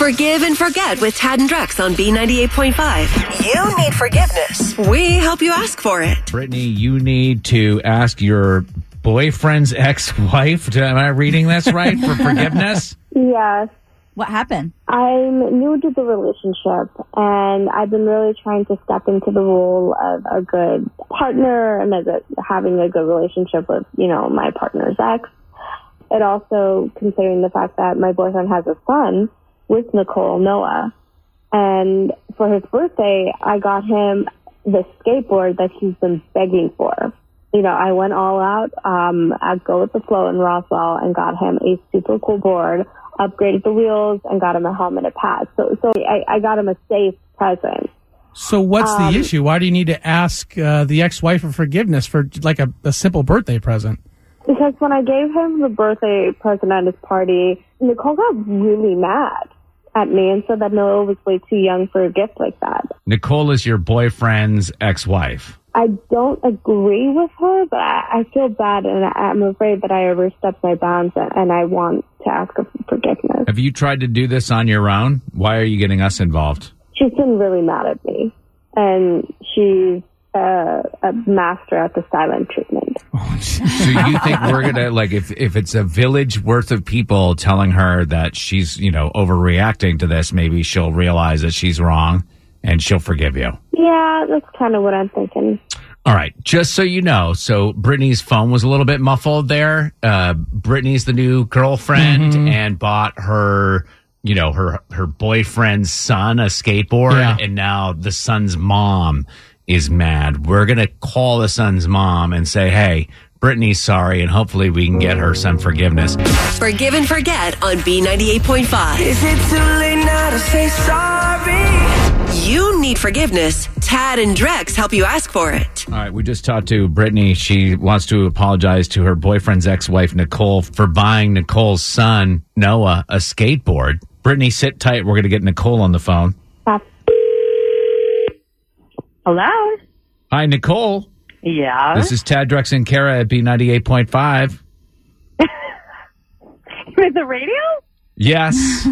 Forgive and Forget with Tad and Drex on B98.5. You need forgiveness. We help you ask for it. Brittany, you need to ask your boyfriend's ex-wife, am I reading this right, for forgiveness? Yes. What happened? I'm new to the relationship, and I've been really trying to step into the role of a good partner and having a good relationship with, my partner's ex. And also considering the fact that my boyfriend has a son with Nicole Noah. And for his birthday, I got him the skateboard that he's been begging for. I went all out at Go With The Flow in Roswell and got him a super cool board, upgraded the wheels, and got him a helmet and a pad. So I got him a safe present. So what's the issue? Why do you need to ask the ex-wife for forgiveness for like a simple birthday present? Because when I gave him the birthday present at his party, Nicole got really mad at me and said that Noah was way too young for a gift like that. Nicole is your boyfriend's ex-wife. I don't agree with her, but I feel bad, and I'm afraid that I overstepped my bounds, and I want to ask her for forgiveness. Have you tried to do this on your own? Why are you getting us involved? She's been really mad at me, and she's a master at the silent treatment. So you think we're gonna if it's a village worth of people telling her that she's overreacting to this, maybe she'll realize that she's wrong and she'll forgive you? Yeah, that's kind of what I'm thinking. All right, just so you know, so Brittany's phone was a little bit muffled there. Brittany's the new girlfriend and bought her her boyfriend's son a skateboard, and now the son's mom is mad. We're going to call the son's mom and say, hey, Brittany's sorry, and hopefully we can get her some forgiveness. Forgive and Forget on B98.5. Is it too late now to say sorry? You need forgiveness. Tad and Drex help you ask for it. All right, we just talked to Brittany. She wants to apologize to her boyfriend's ex-wife, Nicole, for buying Nicole's son, Noah, a skateboard. Brittany, sit tight. We're going to get Nicole on the phone. Hello. Hi, Nicole. Yeah. This is Tad, Drex, and Kara at B98.5. With the radio? Yes.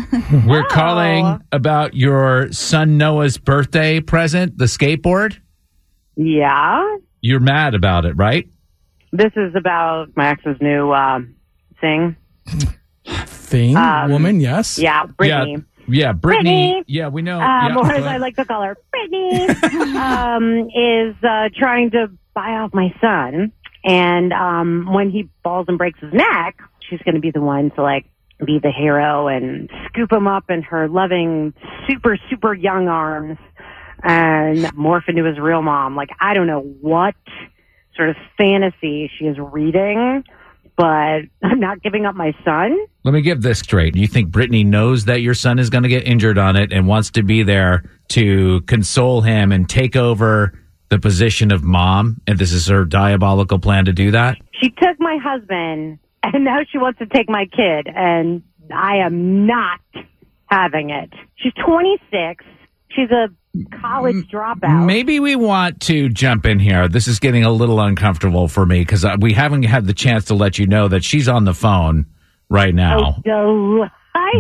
We're calling about your son Noah's birthday present, the skateboard. Yeah. You're mad about it, right? This is about my ex's new thing. Woman, yes. Yeah, Brittany. Yeah. Yeah, Brittany. Yeah, we know. Or as I like to call her, Brittany, is trying to buy off my son. And when he falls and breaks his neck, she's going to be the one to be the hero and scoop him up in her loving, super, super young arms and morph into his real mom. I don't know what sort of fantasy she is reading, but I'm not giving up my son. Let me give this straight. You think Brittany knows that your son is going to get injured on it and wants to be there to console him and take over the position of mom? And this is her diabolical plan to do that? She took my husband, and now she wants to take my kid, and I am not having it. She's 26. She's a college dropout. Maybe we want to jump in here. This is getting a little uncomfortable for me because we haven't had the chance to let you know that she's on the phone right now. Oh,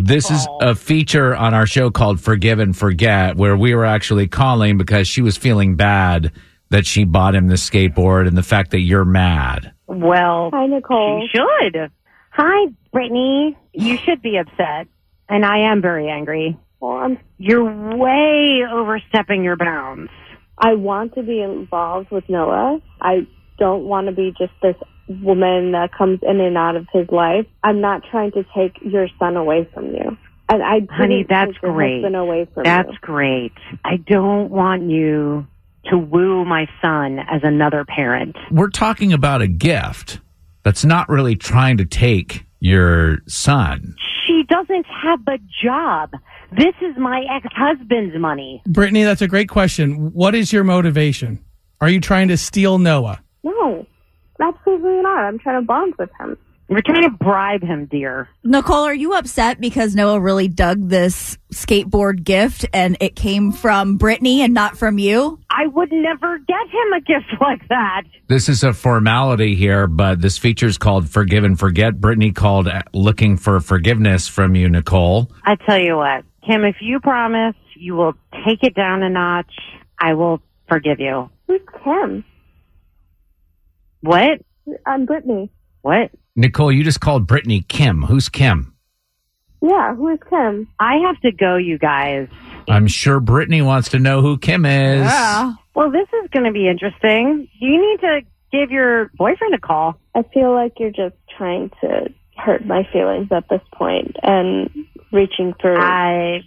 this is a feature on our show called Forgive and Forget, where we were actually calling because she was feeling bad that she bought him the skateboard and the fact that you're mad. Well, hi, Nicole. She should. Hi, Brittany. You should be upset, and I am very angry. You're way overstepping your bounds. I want to be involved with Noah. I don't want to be just this woman that comes in and out of his life. I'm not trying to take your son away from you. And I Honey, that's great. That's great. I don't want you to woo my son as another parent. We're talking about a gift that's not really trying to take your son. She doesn't have a job. This is my ex-husband's money. Brittany, that's a great question. What is your motivation? Are you trying to steal Noah? No, absolutely not. I'm trying to bond with him. We're trying to bribe him, dear. Nicole, are you upset because Noah really dug this skateboard gift and it came from Brittany and not from you? I would never get him a gift like that. This is a formality here, but this feature is called Forgive and Forget. Brittany called looking for forgiveness from you, Nicole. I tell you what, Kim, if you promise you will take it down a notch, I will forgive you. Who's Kim? What? I'm Brittany. What? Nicole, you just called Brittany Kim. Who's Kim? Yeah, who is Kim? I have to go, you guys. I'm sure Brittany wants to know who Kim is. Yeah. Well, this is going to be interesting. You need to give your boyfriend a call. I feel like you're just trying to hurt my feelings at this point and reaching for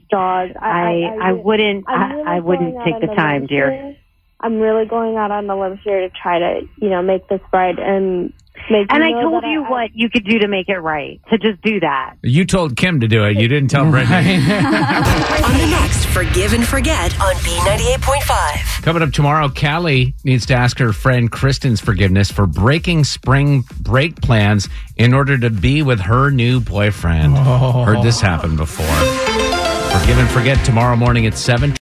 straws. I wouldn't take the time, dear. I'm really going out on the limb here to try to, make this right and... And I told you what you could do to make it right, to just do that. You told Kim to do it. You didn't tell Brittany. On the next Forgive and Forget on B98.5. Coming up tomorrow, Callie needs to ask her friend Kristen's forgiveness for breaking spring break plans in order to be with her new boyfriend. Oh. Heard this happen before. Forgive and Forget tomorrow morning at 7.